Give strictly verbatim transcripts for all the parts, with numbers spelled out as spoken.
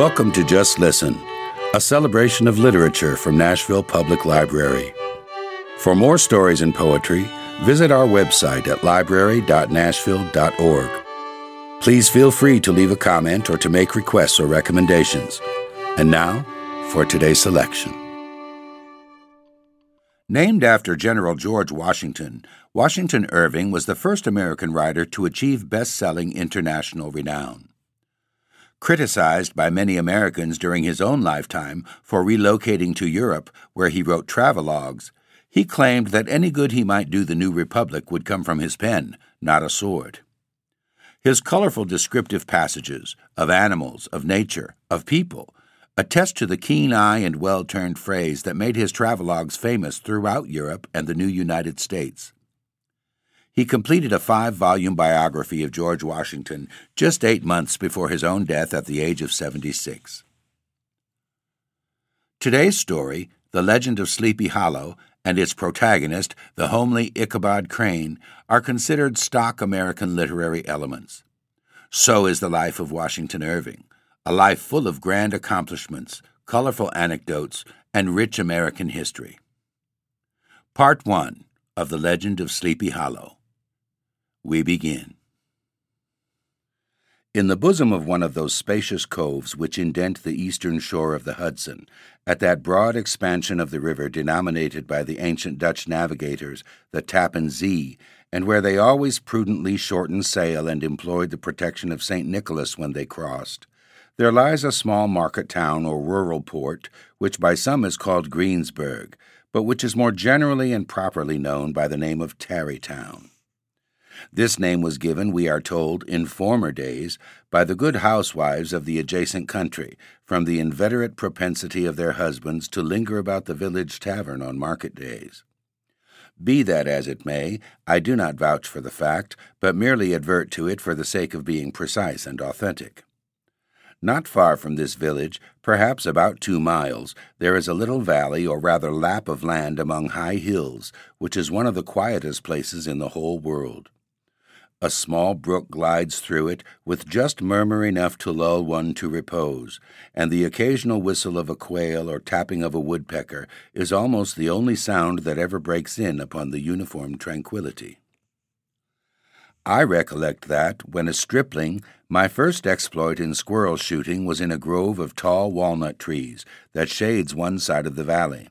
Welcome to Just Listen, a celebration of literature from Nashville Public Library. For more stories and poetry, visit our website at library dot nashville dot org. Please feel free to leave a comment or to make requests or recommendations. And now, for today's selection. Named after General George Washington, Washington Irving was the first American writer to achieve best-selling international renown. Criticized by many Americans during his own lifetime for relocating to Europe, where he wrote travelogues, he claimed that any good he might do the new republic would come from his pen, not a sword. His colorful descriptive passages of animals, of nature, of people attest to the keen eye and well-turned phrase that made his travelogues famous throughout Europe and the new United States. He completed a five-volume biography of George Washington just eight months before his own death at the age of seventy-six. Today's story, The Legend of Sleepy Hollow, and its protagonist, the homely Ichabod Crane, are considered stock American literary elements. So is the life of Washington Irving, a life full of grand accomplishments, colorful anecdotes, and rich American history. Part one of The Legend of Sleepy Hollow. We begin. In the bosom of one of those spacious coves which indent the eastern shore of the Hudson, at that broad expansion of the river denominated by the ancient Dutch navigators the Tappan Zee, and where they always prudently shortened sail and employed the protection of Saint Nicholas when they crossed, there lies a small market town or rural port, which by some is called Greensburg, but which is more generally and properly known by the name of Tarrytown. This name was given, we are told, in former days by the good housewives of the adjacent country, from the inveterate propensity of their husbands to linger about the village tavern on market days. Be that as it may, I do not vouch for the fact, but merely advert to it for the sake of being precise and authentic. Not far from this village, perhaps about two miles, there is a little valley or rather lap of land among high hills, which is one of the quietest places in the whole world. A small brook glides through it with just murmur enough to lull one to repose, and the occasional whistle of a quail or tapping of a woodpecker is almost the only sound that ever breaks in upon the uniform tranquility. I recollect that, when a stripling, my first exploit in squirrel shooting was in a grove of tall walnut trees that shades one side of the valley.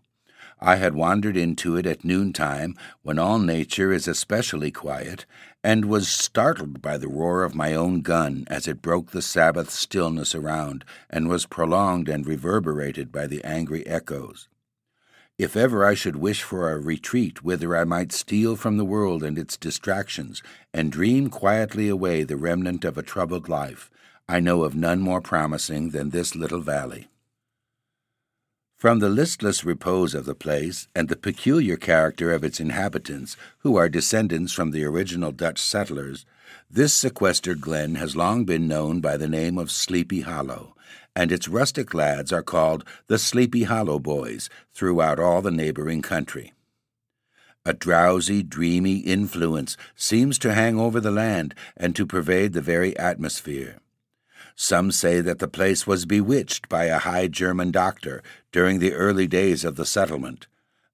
I had wandered into it at noontime, when all nature is especially quiet, and was startled by the roar of my own gun as it broke the Sabbath stillness around and was prolonged and reverberated by the angry echoes. If ever I should wish for a retreat whither I might steal from the world and its distractions and dream quietly away the remnant of a troubled life, I know of none more promising than this little valley. From the listless repose of the place and the peculiar character of its inhabitants, who are descendants from the original Dutch settlers, this sequestered glen has long been known by the name of Sleepy Hollow, and its rustic lads are called the Sleepy Hollow Boys throughout all the neighboring country. A drowsy, dreamy influence seems to hang over the land and to pervade the very atmosphere. Some say that the place was bewitched by a high German doctor during the early days of the settlement.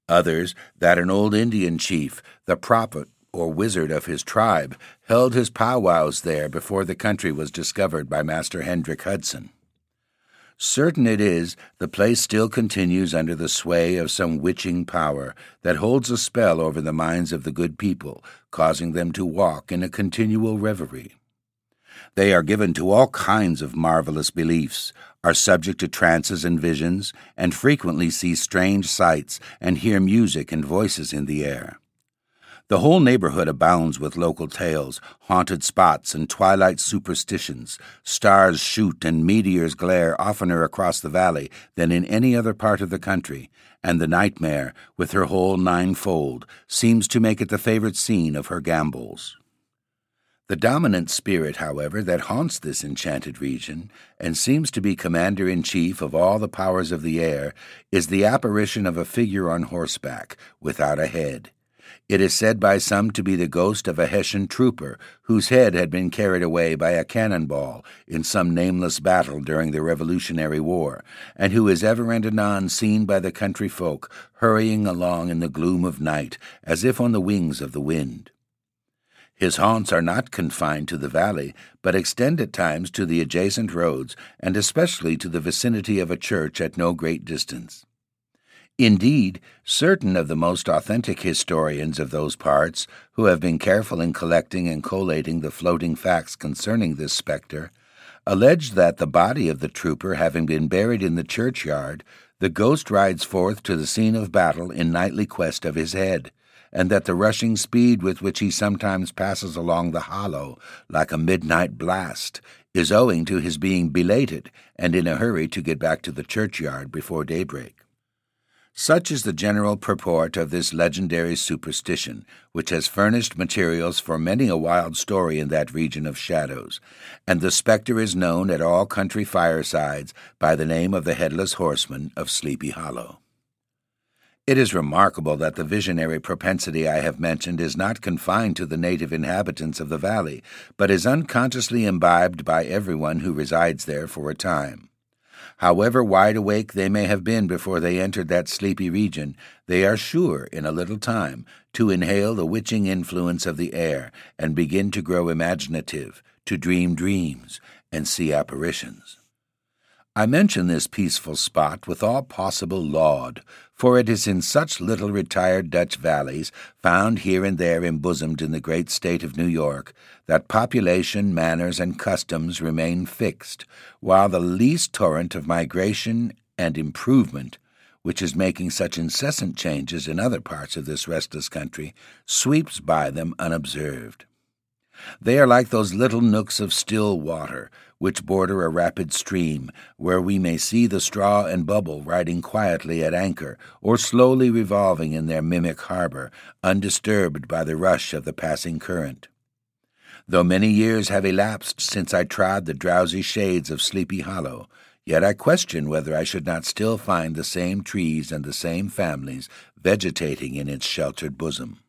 Others, that an old Indian chief, the prophet or wizard of his tribe, held his powwows there before the country was discovered by Master Hendrick Hudson. Certain it is, the place still continues under the sway of some witching power that holds a spell over the minds of the good people, causing them to walk in a continual reverie. They are given to all kinds of marvelous beliefs, are subject to trances and visions, and frequently see strange sights and hear music and voices in the air. The whole neighborhood abounds with local tales, haunted spots and twilight superstitions. Stars shoot and meteors glare oftener across the valley than in any other part of the country, and the nightmare, with her whole ninefold, seems to make it the favorite scene of her gambols. The dominant spirit, however, that haunts this enchanted region, and seems to be commander-in-chief of all the powers of the air, is the apparition of a figure on horseback, without a head. It is said by some to be the ghost of a Hessian trooper whose head had been carried away by a cannonball in some nameless battle during the Revolutionary War, and who is ever and anon seen by the country folk hurrying along in the gloom of night as if on the wings of the wind. His haunts are not confined to the valley, but extend at times to the adjacent roads, and especially to the vicinity of a church at no great distance. Indeed, certain of the most authentic historians of those parts, who have been careful in collecting and collating the floating facts concerning this spectre, allege that the body of the trooper having been buried in the churchyard, the ghost rides forth to the scene of battle in nightly quest of his head, and that the rushing speed with which he sometimes passes along the hollow, like a midnight blast, is owing to his being belated and in a hurry to get back to the churchyard before daybreak. Such is the general purport of this legendary superstition, which has furnished materials for many a wild story in that region of shadows, and the spectre is known at all country firesides by the name of the Headless Horseman of Sleepy Hollow. It is remarkable that the visionary propensity I have mentioned is not confined to the native inhabitants of the valley, but is unconsciously imbibed by everyone who resides there for a time. However wide awake they may have been before they entered that sleepy region, they are sure, in a little time, to inhale the witching influence of the air and begin to grow imaginative, to dream dreams, and see apparitions. I mention this peaceful spot with all possible laud, for it is in such little retired Dutch valleys, found here and there embosomed in the great state of New York, that population, manners, and customs remain fixed, while the least torrent of migration and improvement, which is making such incessant changes in other parts of this restless country, sweeps by them unobserved. They are like those little nooks of still water, which border a rapid stream, where we may see the straw and bubble riding quietly at anchor, or slowly revolving in their mimic harbor, undisturbed by the rush of the passing current. Though many years have elapsed since I trod the drowsy shades of Sleepy Hollow, yet I question whether I should not still find the same trees and the same families vegetating in its sheltered bosom.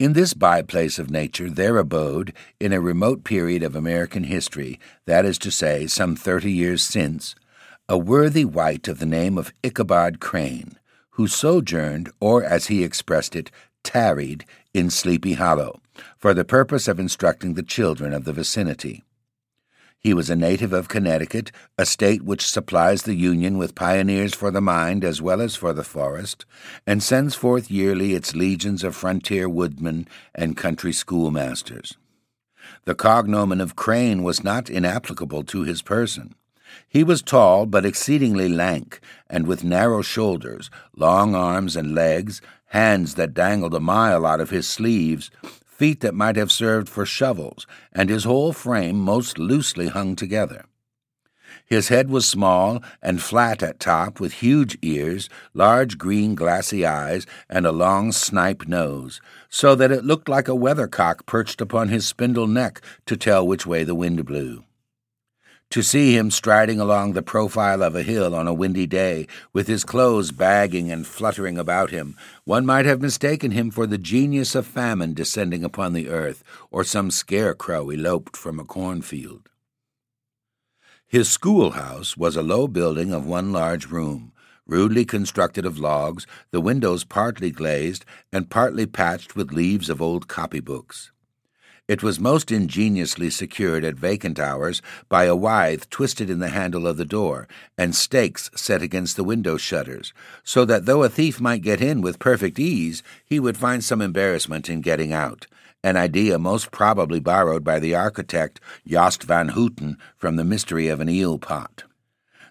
In this byplace of nature there abode, in a remote period of American history, that is to say, some thirty years since, a worthy wight of the name of Ichabod Crane, who sojourned, or as he expressed it, tarried, in Sleepy Hollow, for the purpose of instructing the children of the vicinity. He was a native of Connecticut, a state which supplies the Union with pioneers for the mind as well as for the forest, and sends forth yearly its legions of frontier woodmen and country schoolmasters. The cognomen of Crane was not inapplicable to his person. He was tall but exceedingly lank, and with narrow shoulders, long arms and legs, hands that dangled a mile out of his sleeves, feet that might have served for shovels, and his whole frame most loosely hung together. His head was small and flat at top, with huge ears, large green glassy eyes, and a long snipe nose, so that it looked like a weathercock perched upon his spindle neck to tell which way the wind blew. To see him striding along the profile of a hill on a windy day, with his clothes bagging and fluttering about him, one might have mistaken him for the genius of famine descending upon the earth, or some scarecrow eloped from a cornfield. His schoolhouse was a low building of one large room, rudely constructed of logs, the windows partly glazed and partly patched with leaves of old copybooks. It was most ingeniously secured at vacant hours by a withe twisted in the handle of the door, and stakes set against the window shutters, so that though a thief might get in with perfect ease, he would find some embarrassment in getting out, an idea most probably borrowed by the architect Jost van Houten from the mystery of an eel pot.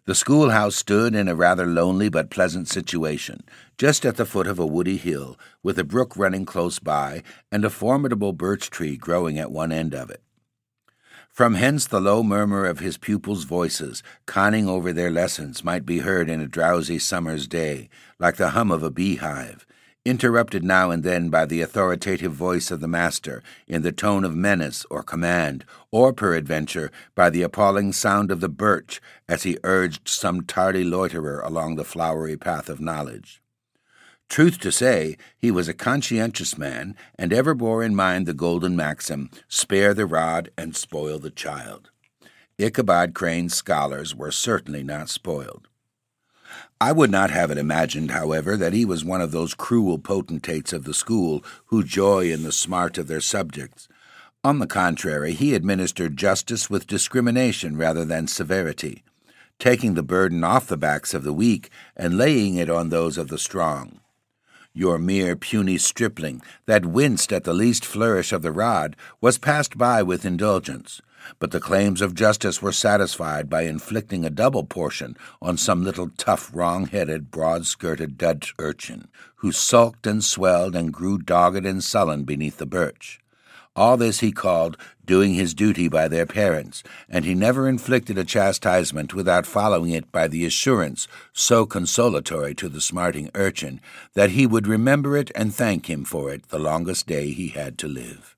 The schoolhouse stood in a rather lonely but pleasant situation, just at the foot of a woody hill, with a brook running close by, and a formidable birch tree growing at one end of it. From hence the low murmur of his pupils' voices, conning over their lessons, might be heard in a drowsy summer's day, like the hum of a beehive, interrupted now and then by the authoritative voice of the master in the tone of menace or command, or, peradventure, by the appalling sound of the birch as he urged some tardy loiterer along the flowery path of knowledge. Truth to say, he was a conscientious man and ever bore in mind the golden maxim, spare the rod and spoil the child. Ichabod Crane's scholars were certainly not spoiled. I would not have it imagined, however, that he was one of those cruel potentates of the school who joy in the smart of their subjects. On the contrary, he administered justice with discrimination rather than severity, taking the burden off the backs of the weak and laying it on those of the strong. Your mere puny stripling, that winced at the least flourish of the rod, was passed by with indulgence, but the claims of justice were satisfied by inflicting a double portion on some little tough, wrong-headed, broad-skirted Dutch urchin, who sulked and swelled and grew dogged and sullen beneath the birch. All this he called doing his duty by their parents, and he never inflicted a chastisement without following it by the assurance, so consolatory to the smarting urchin, that he would remember it and thank him for it the longest day he had to live.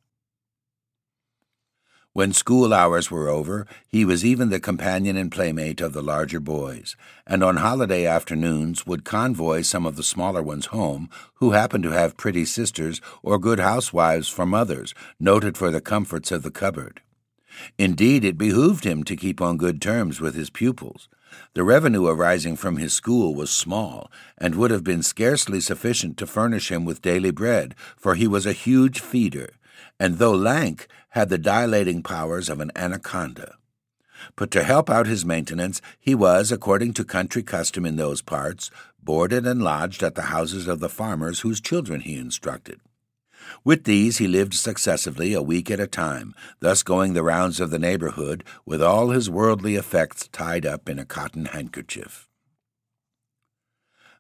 When school hours were over, he was even the companion and playmate of the larger boys, and on holiday afternoons would convoy some of the smaller ones home, who happened to have pretty sisters or good housewives for mothers, noted for the comforts of the cupboard. Indeed, it behooved him to keep on good terms with his pupils. The revenue arising from his school was small, and would have been scarcely sufficient to furnish him with daily bread, for he was a huge feeder, and though lank, had the dilating powers of an anaconda. But to help out his maintenance, he was, according to country custom in those parts, boarded and lodged at the houses of the farmers whose children he instructed. With these he lived successively a week at a time, thus going the rounds of the neighborhood with all his worldly effects tied up in a cotton handkerchief.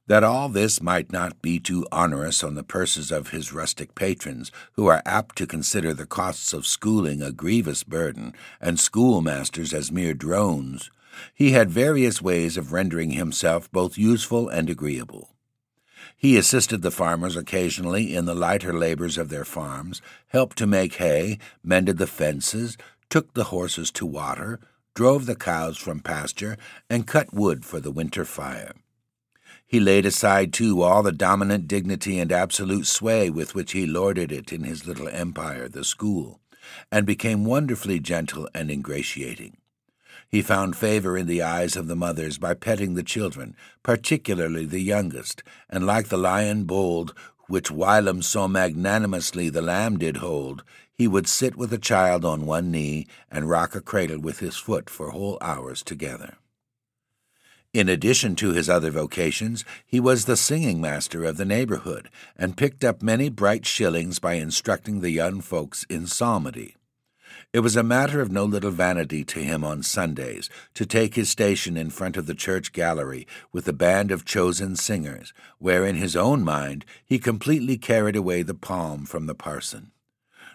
That all this might not be too onerous on the purses of his rustic patrons, who are apt to consider the costs of schooling a grievous burden, and schoolmasters as mere drones, he had various ways of rendering himself both useful and agreeable. He assisted the farmers occasionally in the lighter labors of their farms, helped to make hay, mended the fences, took the horses to water, drove the cows from pasture, and cut wood for the winter fire. He laid aside, too, all the dominant dignity and absolute sway with which he lorded it in his little empire, the school, and became wonderfully gentle and ingratiating. He found favor in the eyes of the mothers by petting the children, particularly the youngest, and like the lion bold, which whilom so magnanimously the lamb did hold, he would sit with a child on one knee and rock a cradle with his foot for whole hours together. In addition to his other vocations, he was the singing master of the neighborhood, and picked up many bright shillings by instructing the young folks in psalmody. It was a matter of no little vanity to him on Sundays to take his station in front of the church gallery with a band of chosen singers, where in his own mind he completely carried away the palm from the parson.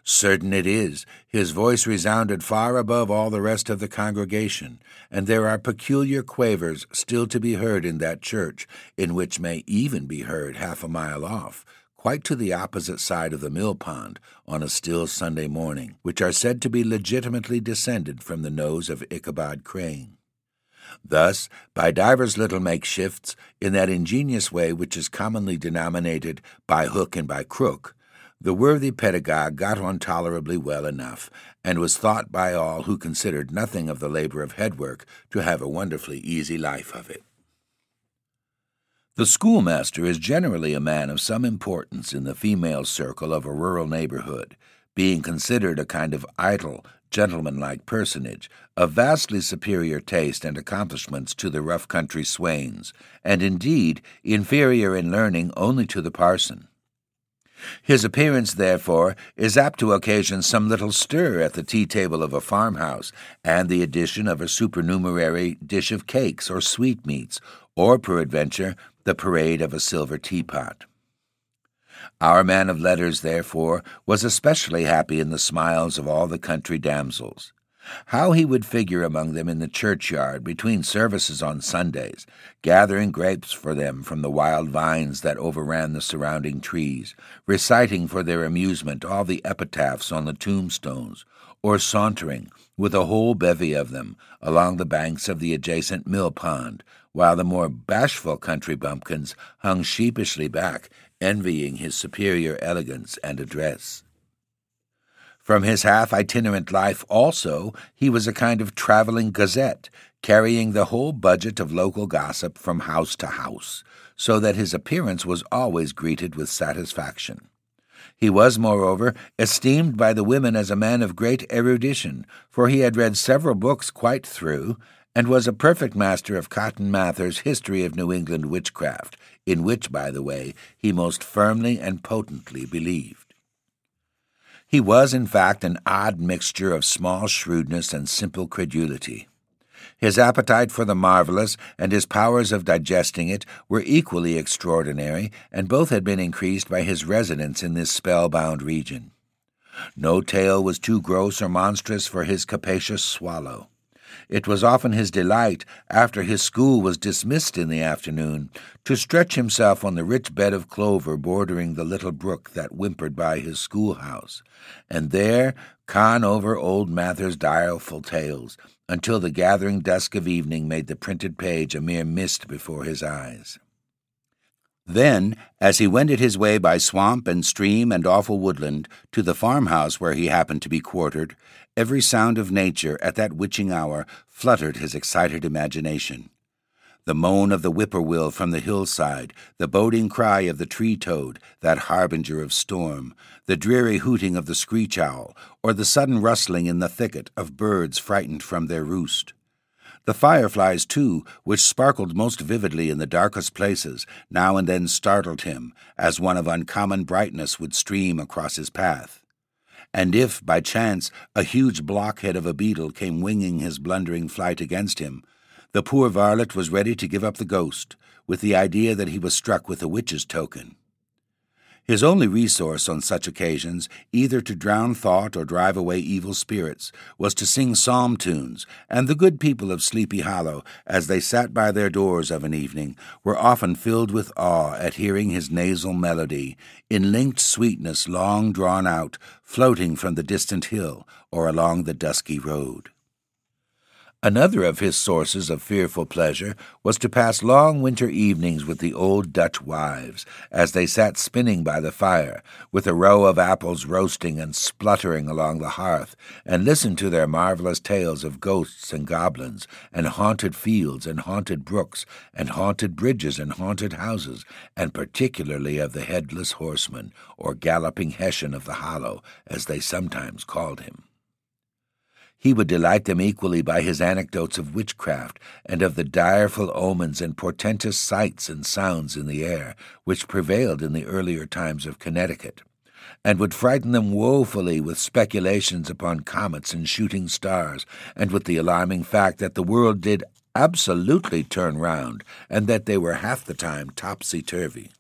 Certain it is, his voice resounded far above all the rest of the congregation, and there are peculiar quavers still to be heard in that church, in which may even be heard half a mile off, quite to the opposite side of the mill pond, on a still Sunday morning, which are said to be legitimately descended from the nose of Ichabod Crane. Thus, by divers little makeshifts, in that ingenious way which is commonly denominated by hook and by crook, the worthy pedagogue got on tolerably well enough, and was thought by all who considered nothing of the labor of headwork to have a wonderfully easy life of it. The schoolmaster is generally a man of some importance in the female circle of a rural neighborhood, being considered a kind of idle, gentlemanlike personage, of vastly superior taste and accomplishments to the rough country swains, and indeed inferior in learning only to the parson. His appearance, therefore, is apt to occasion some little stir at the tea-table of a farmhouse, and the addition of a supernumerary dish of cakes or sweetmeats, or, peradventure, the parade of a silver teapot. Our man of letters, therefore, was especially happy in the smiles of all the country damsels. How he would figure among them in the churchyard between services on Sundays, gathering grapes for them from the wild vines that overran the surrounding trees, reciting for their amusement all the epitaphs on the tombstones, or sauntering, with a whole bevy of them, along the banks of the adjacent mill pond, while the more bashful country bumpkins hung sheepishly back envying his superior elegance and address. From his half-itinerant life also, he was a kind of traveling gazette, carrying the whole budget of local gossip from house to house, so that his appearance was always greeted with satisfaction. He was, moreover, esteemed by the women as a man of great erudition, for he had read several books quite through, and was a perfect master of Cotton Mather's History of New England Witchcraft, in which, by the way, he most firmly and potently believed. He was, in fact, an odd mixture of small shrewdness and simple credulity. His appetite for the marvelous and his powers of digesting it were equally extraordinary, and both had been increased by his residence in this spellbound region. No tale was too gross or monstrous for his capacious swallow. It was often his delight, after his school was dismissed in the afternoon, to stretch himself on the rich bed of clover bordering the little brook that whimpered by his schoolhouse, and there con over old Mather's direful tales, until the gathering dusk of evening made the printed page a mere mist before his eyes. Then, as he wended his way by swamp and stream and awful woodland to the farmhouse where he happened to be quartered, every sound of nature at that witching hour fluttered his excited imagination. The moan of the whippoorwill from the hillside, the boding cry of the tree-toad, that harbinger of storm, the dreary hooting of the screech-owl, or the sudden rustling in the thicket of birds frightened from their roost. The fireflies, too, which sparkled most vividly in the darkest places, now and then startled him, as one of uncommon brightness would stream across his path. And if, by chance, a huge blockhead of a beetle came winging his blundering flight against him, the poor varlet was ready to give up the ghost, with the idea that he was struck with a witch's token. His only resource on such occasions, either to drown thought or drive away evil spirits, was to sing psalm tunes, and the good people of Sleepy Hollow, as they sat by their doors of an evening, were often filled with awe at hearing his nasal melody, in linked sweetness long drawn out, floating from the distant hill or along the dusky road. Another of his sources of fearful pleasure was to pass long winter evenings with the old Dutch wives, as they sat spinning by the fire, with a row of apples roasting and spluttering along the hearth, and listen to their marvelous tales of ghosts and goblins, and haunted fields and haunted brooks, and haunted bridges and haunted houses, and particularly of the Headless Horseman, or Galloping Hessian of the Hollow, as they sometimes called him. He would delight them equally by his anecdotes of witchcraft and of the direful omens and portentous sights and sounds in the air which prevailed in the earlier times of Connecticut, and would frighten them woefully with speculations upon comets and shooting stars, and with the alarming fact that the world did absolutely turn round and that they were half the time topsy-turvy.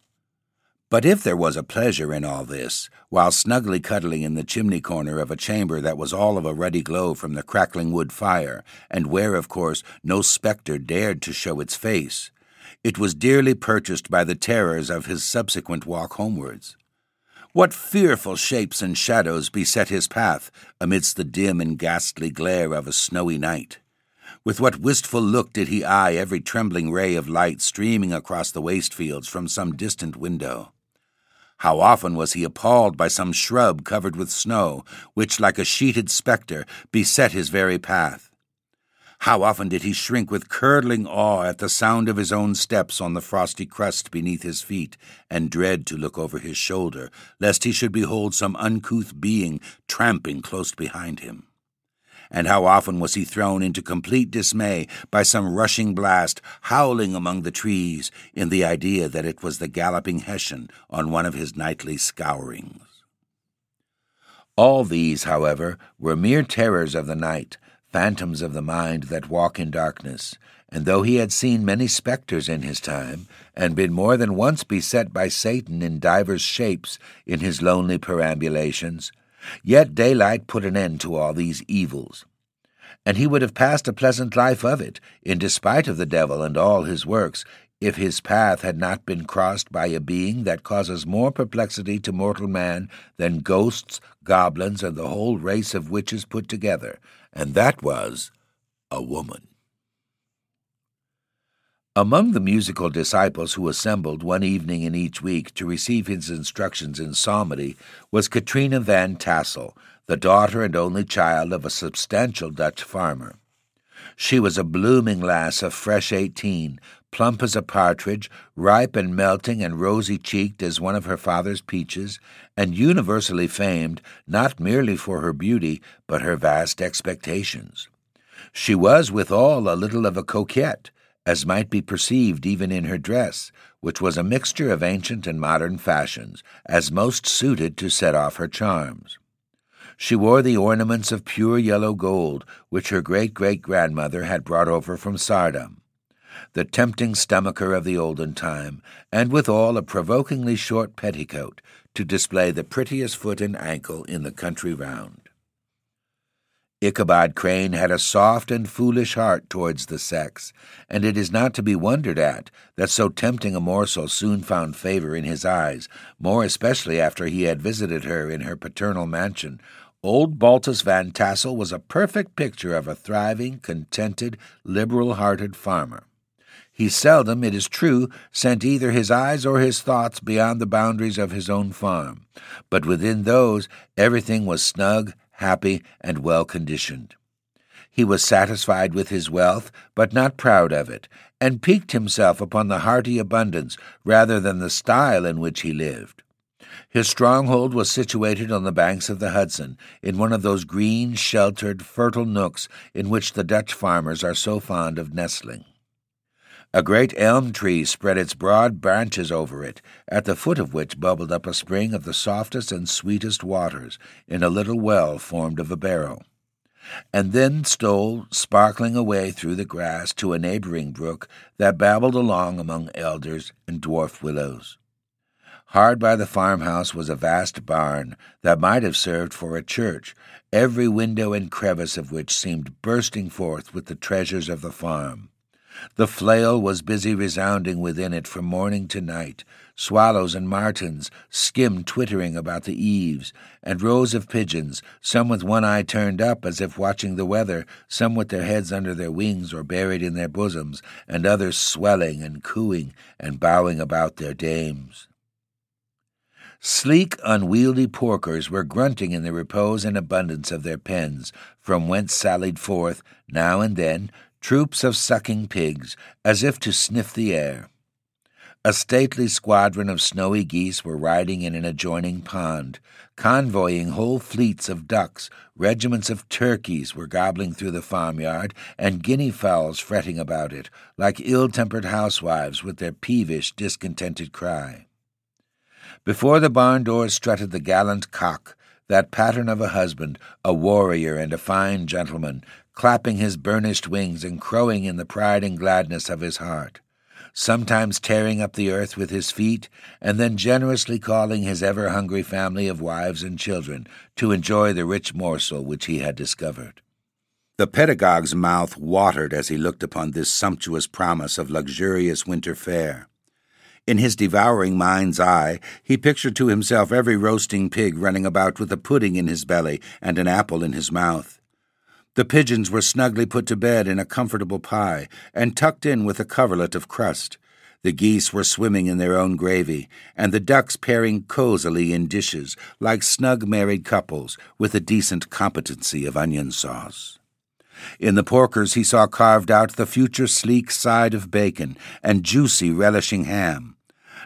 But if there was a pleasure in all this, while snugly cuddling in the chimney corner of a chamber that was all of a ruddy glow from the crackling wood fire, and where, of course, no spectre dared to show its face, it was dearly purchased by the terrors of his subsequent walk homewards. What fearful shapes and shadows beset his path amidst the dim and ghastly glare of a snowy night! With what wistful look did he eye every trembling ray of light streaming across the waste fields from some distant window! How often was he appalled by some shrub covered with snow, which, like a sheeted spectre, beset his very path! How often did he shrink with curdling awe at the sound of his own steps on the frosty crust beneath his feet, and dread to look over his shoulder, lest he should behold some uncouth being tramping close behind him! And how often was he thrown into complete dismay by some rushing blast howling among the trees in the idea that it was the Galloping Hessian on one of his nightly scourings. All these, however, were mere terrors of the night, phantoms of the mind that walk in darkness, and though he had seen many spectres in his time, and been more than once beset by Satan in divers shapes in his lonely perambulations, yet daylight put an end to all these evils, and he would have passed a pleasant life of it, in despite of the devil and all his works, if his path had not been crossed by a being that causes more perplexity to mortal man than ghosts, goblins, and the whole race of witches put together, and that was a woman. Among the musical disciples who assembled one evening in each week to receive his instructions in psalmody was Katrina van Tassel, the daughter and only child of a substantial Dutch farmer. She was a blooming lass of fresh eighteen, plump as a partridge, ripe and melting and rosy-cheeked as one of her father's peaches, and universally famed not merely for her beauty but her vast expectations. She was withal a little of a coquette, as might be perceived even in her dress, which was a mixture of ancient and modern fashions, as most suited to set off her charms. She wore the ornaments of pure yellow gold, which her great-great-grandmother had brought over from Sardom, the tempting stomacher of the olden time, and withal a provokingly short petticoat, to display the prettiest foot and ankle in the country round. Ichabod Crane had a soft and foolish heart towards the sex, and it is not to be wondered at that so tempting a morsel soon found favour in his eyes, more especially after he had visited her in her paternal mansion. Old Baltus Van Tassel was a perfect picture of a thriving, contented, liberal-hearted farmer. He seldom, it is true, sent either his eyes or his thoughts beyond the boundaries of his own farm, but within those everything was snug, happy, and well-conditioned. He was satisfied with his wealth, but not proud of it, and piqued himself upon the hearty abundance rather than the style in which he lived. His stronghold was situated on the banks of the Hudson, in one of those green, sheltered, fertile nooks in which the Dutch farmers are so fond of nestling. A great elm tree spread its broad branches over it, at the foot of which bubbled up a spring of the softest and sweetest waters, in a little well formed of a barrel, and then stole, sparkling away through the grass, to a neighbouring brook that babbled along among elders and dwarf willows. Hard by the farmhouse was a vast barn that might have served for a church, every window and crevice of which seemed bursting forth with the treasures of the farm. The flail was busy resounding within it from morning to night, swallows and martins skimmed twittering about the eaves, and rows of pigeons, some with one eye turned up as if watching the weather, some with their heads under their wings or buried in their bosoms, and others swelling and cooing and bowing about their dames. Sleek, unwieldy porkers were grunting in the repose and abundance of their pens, from whence sallied forth, now and then, troops of sucking pigs, as if to sniff the air. A stately squadron of snowy geese were riding in an adjoining pond, convoying whole fleets of ducks, regiments of turkeys were gobbling through the farmyard, and guinea fowls fretting about it, like ill-tempered housewives with their peevish, discontented cry. Before the barn door strutted the gallant cock, that pattern of a husband, a warrior and a fine gentleman, clapping his burnished wings and crowing in the pride and gladness of his heart, sometimes tearing up the earth with his feet, and then generously calling his ever-hungry family of wives and children to enjoy the rich morsel which he had discovered. The pedagogue's mouth watered as he looked upon this sumptuous promise of luxurious winter fare. In his devouring mind's eye, he pictured to himself every roasting pig running about with a pudding in his belly and an apple in his mouth. The pigeons were snugly put to bed in a comfortable pie, and tucked in with a coverlet of crust. The geese were swimming in their own gravy, and the ducks pairing cosily in dishes, like snug married couples, with a decent competency of onion sauce. In the porkers he saw carved out the future sleek side of bacon, and juicy relishing ham.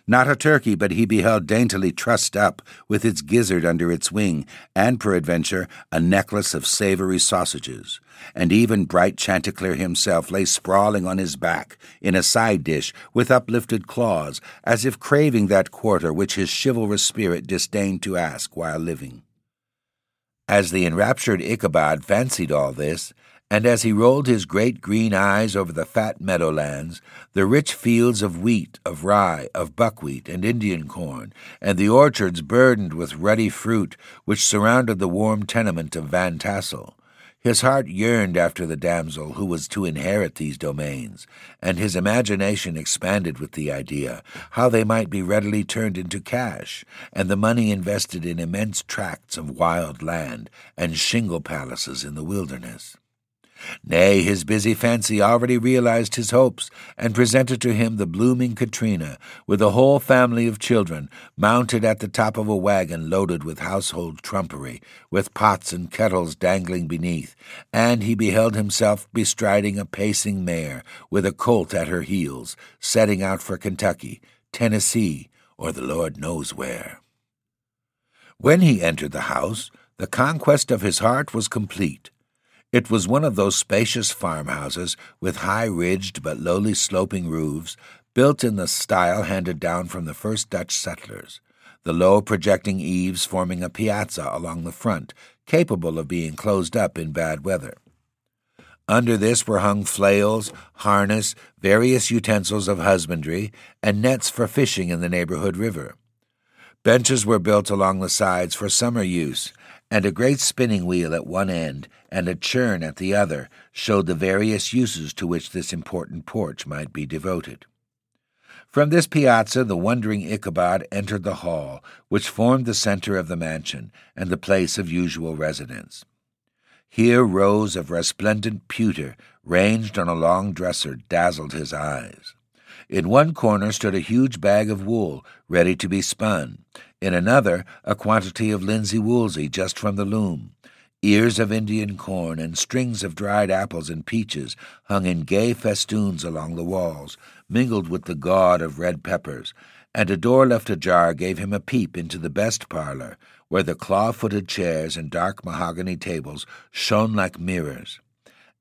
Not a turkey, but he beheld daintily trussed up, with its gizzard under its wing, and, peradventure, a necklace of savoury sausages, and even bright Chanticleer himself lay sprawling on his back, in a side dish, with uplifted claws, as if craving that quarter which his chivalrous spirit disdained to ask while living. As the enraptured Ichabod fancied all this, and as he rolled his great green eyes over the fat meadowlands, the rich fields of wheat, of rye, of buckwheat, and Indian corn, and the orchards burdened with ruddy fruit which surrounded the warm tenement of Van Tassel, his heart yearned after the damsel who was to inherit these domains, and his imagination expanded with the idea how they might be readily turned into cash, and the money invested in immense tracts of wild land and shingle palaces in the wilderness. Nay, his busy fancy already realized his hopes, and presented to him the blooming Katrina, with a whole family of children, mounted at the top of a wagon loaded with household trumpery, with pots and kettles dangling beneath, and he beheld himself bestriding a pacing mare, with a colt at her heels, setting out for Kentucky, Tennessee, or the Lord knows where. When he entered the house, the conquest of his heart was complete. It was one of those spacious farmhouses with high-ridged but lowly sloping roofs, built in the style handed down from the first Dutch settlers, the low projecting eaves forming a piazza along the front, capable of being closed up in bad weather. Under this were hung flails, harness, various utensils of husbandry, and nets for fishing in the neighborhood river. Benches were built along the sides for summer use, and a great spinning wheel at one end and a churn at the other showed the various uses to which this important porch might be devoted. From this piazza the wondering Ichabod entered the hall, which formed the center of the mansion and the place of usual residence. Here rows of resplendent pewter ranged on a long dresser dazzled his eyes. In one corner stood a huge bag of wool, ready to be spun. In another, a quantity of linsey woolsey just from the loom. Ears of Indian corn and strings of dried apples and peaches hung in gay festoons along the walls, mingled with the gaud of red peppers, and a door left ajar gave him a peep into the best parlour, where the claw-footed chairs and dark mahogany tables shone like mirrors.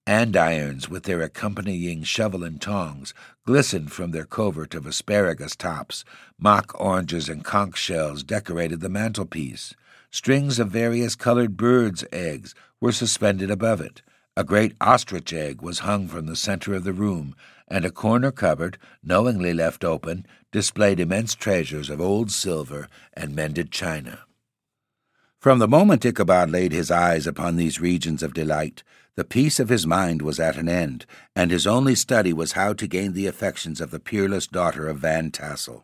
Andirons, with their accompanying shovel and tongs, glistened from their covert of asparagus tops. Mock oranges and conch shells decorated the mantelpiece. Strings of various colored birds' eggs were suspended above it. A great ostrich egg was hung from the center of the room, and a corner cupboard, knowingly left open, displayed immense treasures of old silver and mended china. From the moment Ichabod laid his eyes upon these regions of delight, the peace of his mind was at an end, and his only study was how to gain the affections of the peerless daughter of Van Tassel.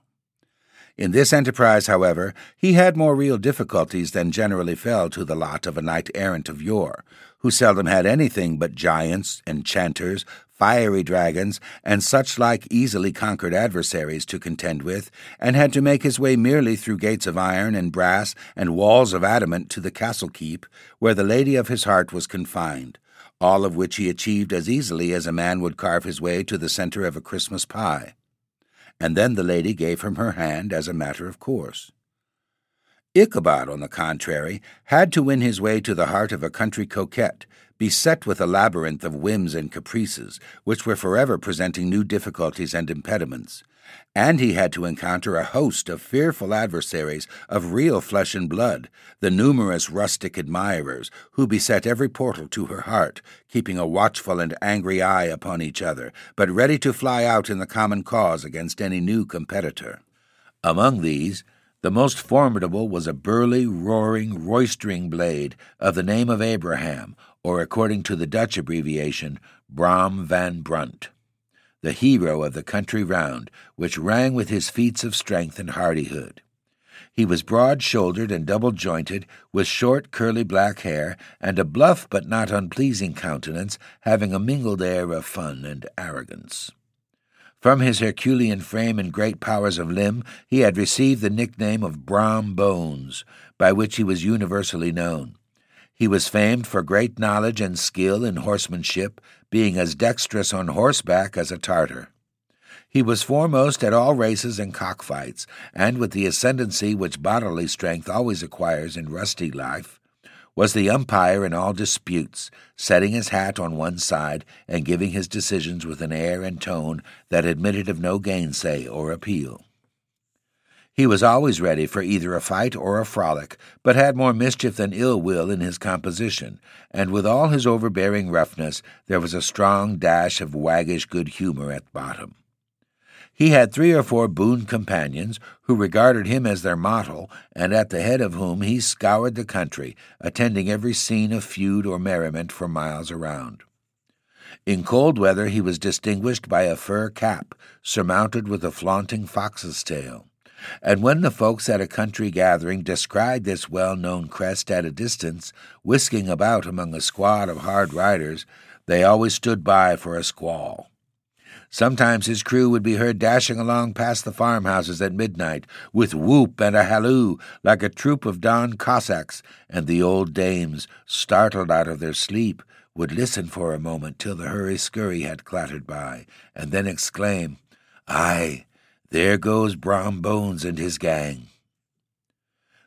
In this enterprise, however, he had more real difficulties than generally fell to the lot of a knight-errant of yore, who seldom had anything but giants, enchanters, fiery dragons, and such like easily conquered adversaries to contend with, and had to make his way merely through gates of iron and brass and walls of adamant to the castle-keep, where the lady of his heart was confined, all of which he achieved as easily as a man would carve his way to the center of a Christmas pie. And then the lady gave him her hand as a matter of course. Ichabod, on the contrary, had to win his way to the heart of a country coquette, beset with a labyrinth of whims and caprices, which were forever presenting new difficulties and impediments, and he had to encounter a host of fearful adversaries of real flesh and blood, the numerous rustic admirers, who beset every portal to her heart, keeping a watchful and angry eye upon each other, but ready to fly out in the common cause against any new competitor. Among these, the most formidable was a burly, roaring, roistering blade of the name of Abraham, or according to the Dutch abbreviation, Bram van Brunt, the hero of the country round, which rang with his feats of strength and hardihood. He was broad-shouldered and double-jointed, with short, curly black hair, and a bluff but not unpleasing countenance, having a mingled air of fun and arrogance. From his Herculean frame and great powers of limb, he had received the nickname of Brom Bones, by which he was universally known. He was famed for great knowledge and skill in horsemanship, being as dexterous on horseback as a Tartar. He was foremost at all races and cockfights, and with the ascendancy which bodily strength always acquires in rusty life, was the umpire in all disputes, setting his hat on one side and giving his decisions with an air and tone that admitted of no gainsay or appeal. He was always ready for either a fight or a frolic, but had more mischief than ill-will in his composition, and with all his overbearing roughness there was a strong dash of waggish good humour at bottom. He had three or four boon companions, who regarded him as their model, and at the head of whom he scoured the country, attending every scene of feud or merriment for miles around. In cold weather he was distinguished by a fur cap, surmounted with a flaunting fox's tail, and when the folks at a country gathering descried this well-known crest at a distance, whisking about among a squad of hard riders, they always stood by for a squall. Sometimes his crew would be heard dashing along past the farmhouses at midnight, with whoop and a halloo, like a troop of Don Cossacks, and the old dames, startled out of their sleep, would listen for a moment till the hurry-scurry had clattered by, and then exclaim, "Aye, there goes Brom Bones and his gang."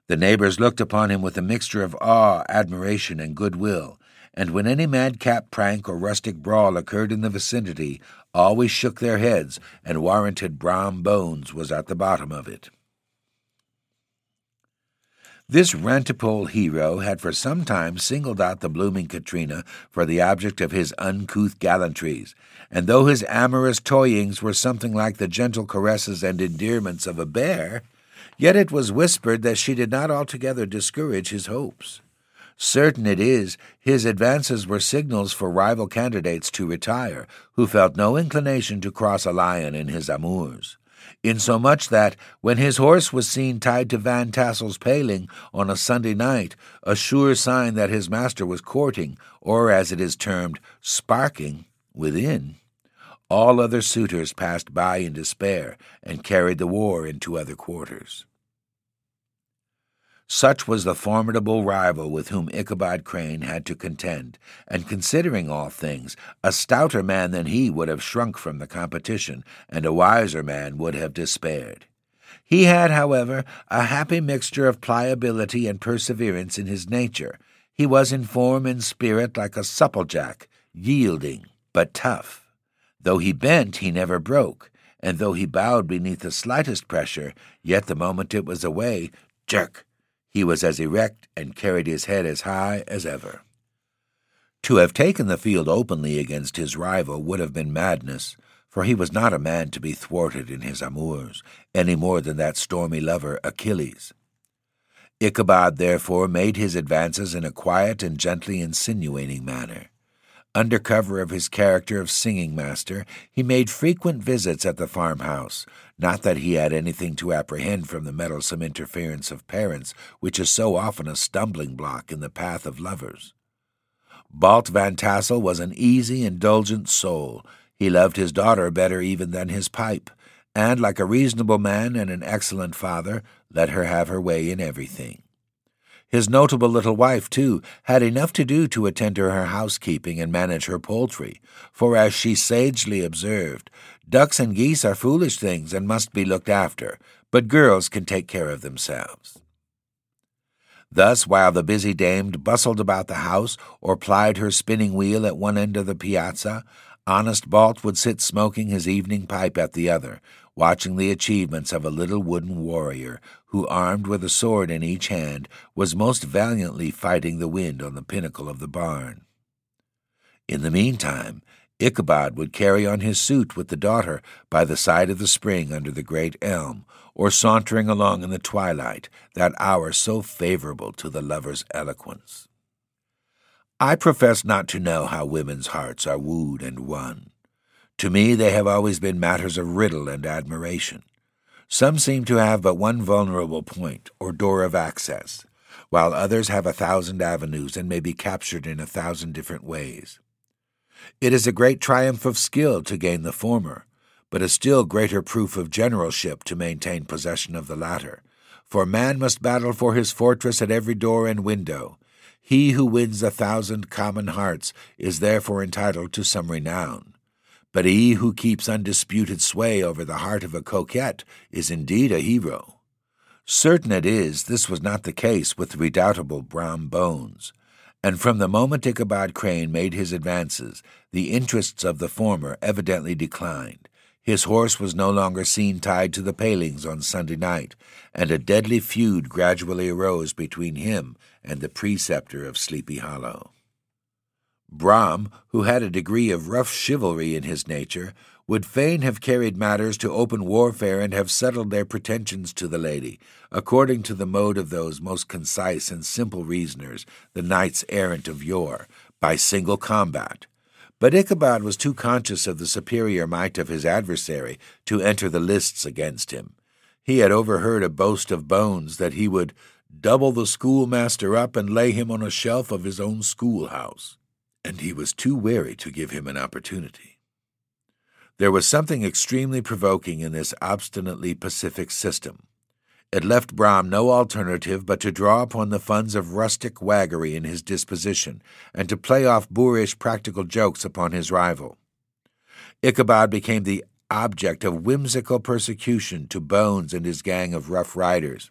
The neighbors looked upon him with a mixture of awe, admiration, and goodwill, and when any madcap prank or rustic brawl occurred in the vicinity, always shook their heads and warranted Brom Bones was at the bottom of it. This rantipole hero had for some time singled out the blooming Katrina for the object of his uncouth gallantries, and though his amorous toyings were something like the gentle caresses and endearments of a bear, yet it was whispered that she did not altogether discourage his hopes. Certain it is, his advances were signals for rival candidates to retire, who felt no inclination to cross a lion in his amours, insomuch that, when his horse was seen tied to Van Tassel's paling on a Sunday night, a sure sign that his master was courting, or as it is termed, sparking, within, all other suitors passed by in despair and carried the war into other quarters. Such was the formidable rival with whom Ichabod Crane had to contend, and considering all things, a stouter man than he would have shrunk from the competition, and a wiser man would have despaired. He had, however, a happy mixture of pliability and perseverance in his nature. He was in form and spirit like a supplejack, yielding, but tough. Though he bent, he never broke, and though he bowed beneath the slightest pressure, yet the moment it was away, jerk! He was as erect and carried his head as high as ever. To have taken the field openly against his rival would have been madness, for he was not a man to be thwarted in his amours, any more than that stormy lover Achilles. Ichabod, therefore, made his advances in a quiet and gently insinuating manner. Under cover of his character of singing-master, he made frequent visits at the farmhouse, not that he had anything to apprehend from the meddlesome interference of parents, which is so often a stumbling-block in the path of lovers. Baltus Van Tassel was an easy, indulgent soul. He loved his daughter better even than his pipe, and, like a reasonable man and an excellent father, let her have her way in everything. His notable little wife, too, had enough to do to attend to her housekeeping and manage her poultry, for as she sagely observed, ducks and geese are foolish things and must be looked after, but girls can take care of themselves. Thus, while the busy dame bustled about the house or plied her spinning wheel at one end of the piazza, honest Balt would sit smoking his evening pipe at the other, watching the achievements of a little wooden warrior who, armed with a sword in each hand, was most valiantly fighting the wind on the pinnacle of the barn. In the meantime, Ichabod would carry on his suit with the daughter by the side of the spring under the great elm, or sauntering along in the twilight, that hour so favorable to the lover's eloquence. I profess not to know how women's hearts are wooed and won. To me they have always been matters of riddle and admiration. Some seem to have but one vulnerable point, or door of access, while others have a thousand avenues and may be captured in a thousand different ways. It is a great triumph of skill to gain the former, but a still greater proof of generalship to maintain possession of the latter, for man must battle for his fortress at every door and window. He who wins a thousand common hearts is therefore entitled to some renown. But he who keeps undisputed sway over the heart of a coquette is indeed a hero. Certain it is this was not the case with the redoubtable Brom Bones, and from the moment Ichabod Crane made his advances, the interests of the former evidently declined. His horse was no longer seen tied to the palings on Sunday night, and a deadly feud gradually arose between him and the preceptor of Sleepy Hollow. Brom, who had a degree of rough chivalry in his nature, would fain have carried matters to open warfare and have settled their pretensions to the lady, according to the mode of those most concise and simple reasoners, the knights errant of yore, by single combat. But Ichabod was too conscious of the superior might of his adversary to enter the lists against him. He had overheard a boast of Bones that he would double the schoolmaster up and lay him on a shelf of his own schoolhouse, and he was too wary to give him an opportunity. There was something extremely provoking in this obstinately pacific system. It left Brom no alternative but to draw upon the funds of rustic waggery in his disposition and to play off boorish practical jokes upon his rival. Ichabod became the object of whimsical persecution to Bones and his gang of rough riders.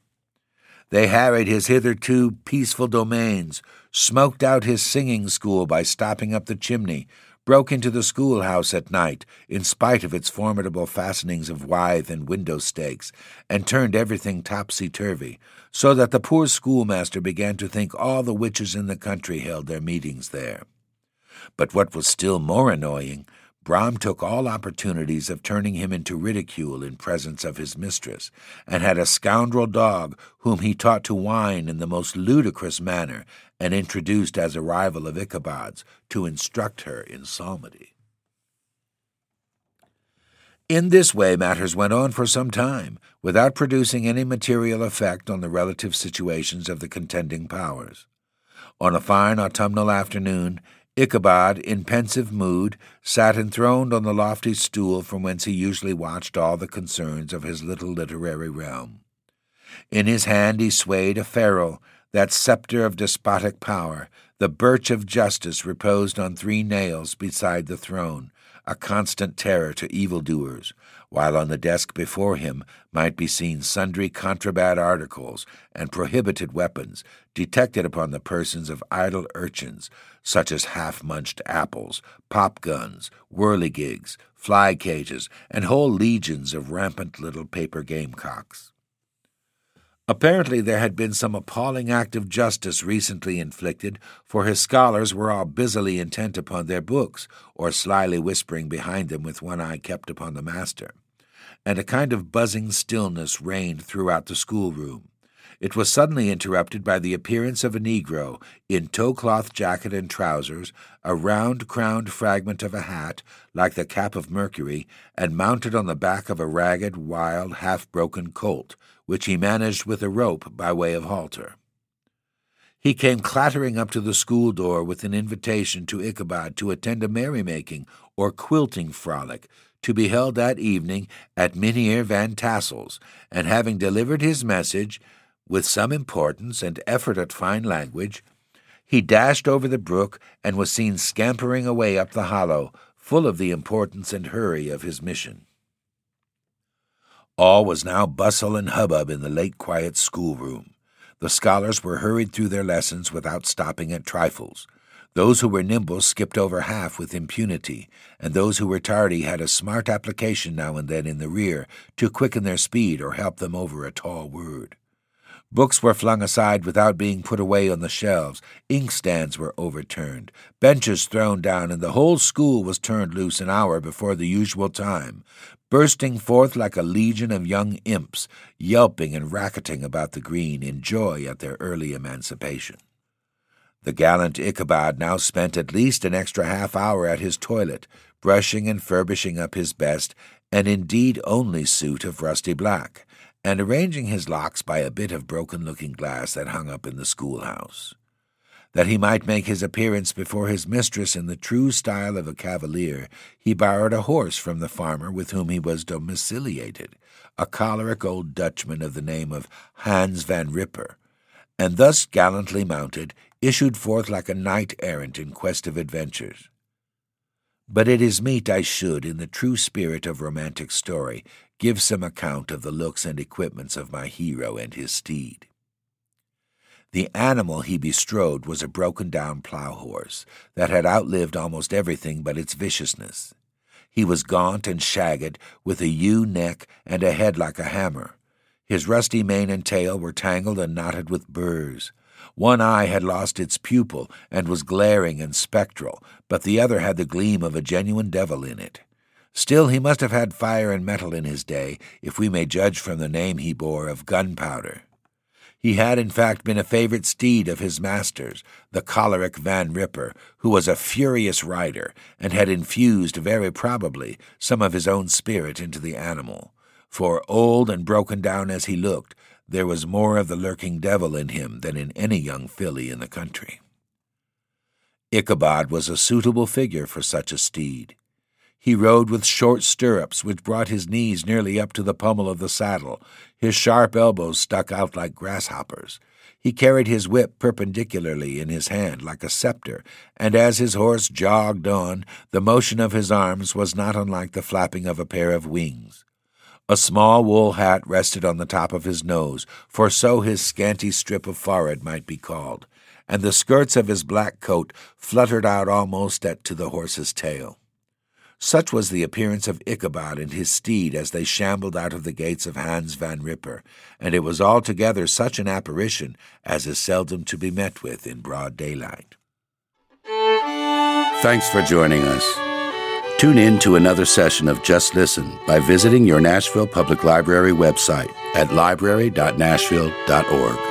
They harried his hitherto peaceful domains, smoked out his singing school by stopping up the chimney, broke into the schoolhouse at night, in spite of its formidable fastenings of withe and window stakes, and turned everything topsy-turvy, so that the poor schoolmaster began to think all the witches in the country held their meetings there. But what was still more annoying, Brom took all opportunities of turning him into ridicule in presence of his mistress, and had a scoundrel dog whom he taught to whine in the most ludicrous manner, and introduced as a rival of Ichabod's to instruct her in psalmody. In this way matters went on for some time, without producing any material effect on the relative situations of the contending powers. On a fine autumnal afternoon, Ichabod, in pensive mood, sat enthroned on the lofty stool from whence he usually watched all the concerns of his little literary realm. In his hand he swayed a ferrule, that scepter of despotic power, the birch of justice reposed on three nails beside the throne, a constant terror to evildoers, while on the desk before him might be seen sundry contraband articles and prohibited weapons detected upon the persons of idle urchins, such as half-munched apples, pop-guns, whirligigs, fly-cages, and whole legions of rampant little paper gamecocks. Apparently there had been some appalling act of justice recently inflicted, for his scholars were all busily intent upon their books, or slyly whispering behind them with one eye kept upon the master, and a kind of buzzing stillness reigned throughout the schoolroom. It was suddenly interrupted by the appearance of a negro, in tow-cloth jacket and trousers, a round-crowned fragment of a hat, like the cap of Mercury, and mounted on the back of a ragged, wild, half-broken colt, which he managed with a rope by way of halter. He came clattering up to the school door with an invitation to Ichabod to attend a merrymaking or quilting frolic, to be held that evening at Mynheer Van Tassel's, and having delivered his message, with some importance and effort at fine language, he dashed over the brook and was seen scampering away up the hollow, full of the importance and hurry of his mission. All was now bustle and hubbub in the late quiet schoolroom. The scholars were hurried through their lessons without stopping at trifles. Those who were nimble skipped over half with impunity, and those who were tardy had a smart application now and then in the rear to quicken their speed or help them over a tall word. Books were flung aside without being put away on the shelves, inkstands were overturned, benches thrown down, and the whole school was turned loose an hour before the usual time, bursting forth like a legion of young imps, yelping and racketing about the green in joy at their early emancipation. The gallant Ichabod now spent at least an extra half hour at his toilet, brushing and furbishing up his best, and indeed only suit of rusty black, and arranging his locks by a bit of broken looking-glass that hung up in the schoolhouse. That he might make his appearance before his mistress in the true style of a cavalier, he borrowed a horse from the farmer with whom he was domiciliated, a choleric old Dutchman of the name of Hans Van Ripper, and thus gallantly mounted, issued forth like a knight-errant in quest of adventures. But it is meet I should, in the true spirit of romantic story, give some account of the looks and equipments of my hero and his steed. The animal he bestrode was a broken-down plough-horse that had outlived almost everything but its viciousness. He was gaunt and shagged, with a ewe neck and a head like a hammer. His rusty mane and tail were tangled and knotted with burrs. One eye had lost its pupil and was glaring and spectral, but the other had the gleam of a genuine devil in it. Still, he must have had fire and metal in his day, if we may judge from the name he bore of gunpowder. He had, in fact, been a favorite steed of his master's, the choleric Van Ripper, who was a furious rider, and had infused, very probably, some of his own spirit into the animal. for, old and broken down as he looked, there was more of the lurking devil in him than in any young filly in the country. Ichabod was a suitable figure for such a steed. He rode with short stirrups, which brought his knees nearly up to the pommel of the saddle. His sharp elbows stuck out like grasshoppers. He carried his whip perpendicularly in his hand like a scepter, and as his horse jogged on, the motion of his arms was not unlike the flapping of a pair of wings. A small wool hat rested on the top of his nose, for so his scanty strip of forehead might be called, and the skirts of his black coat fluttered out almost at to the horse's tail. Such was the appearance of Ichabod and his steed as they shambled out of the gates of Hans Van Ripper, and it was altogether such an apparition as is seldom to be met with in broad daylight. Thanks for joining us. Tune in to another session of Just Listen by visiting your Nashville Public Library website at library dot nashville dot org.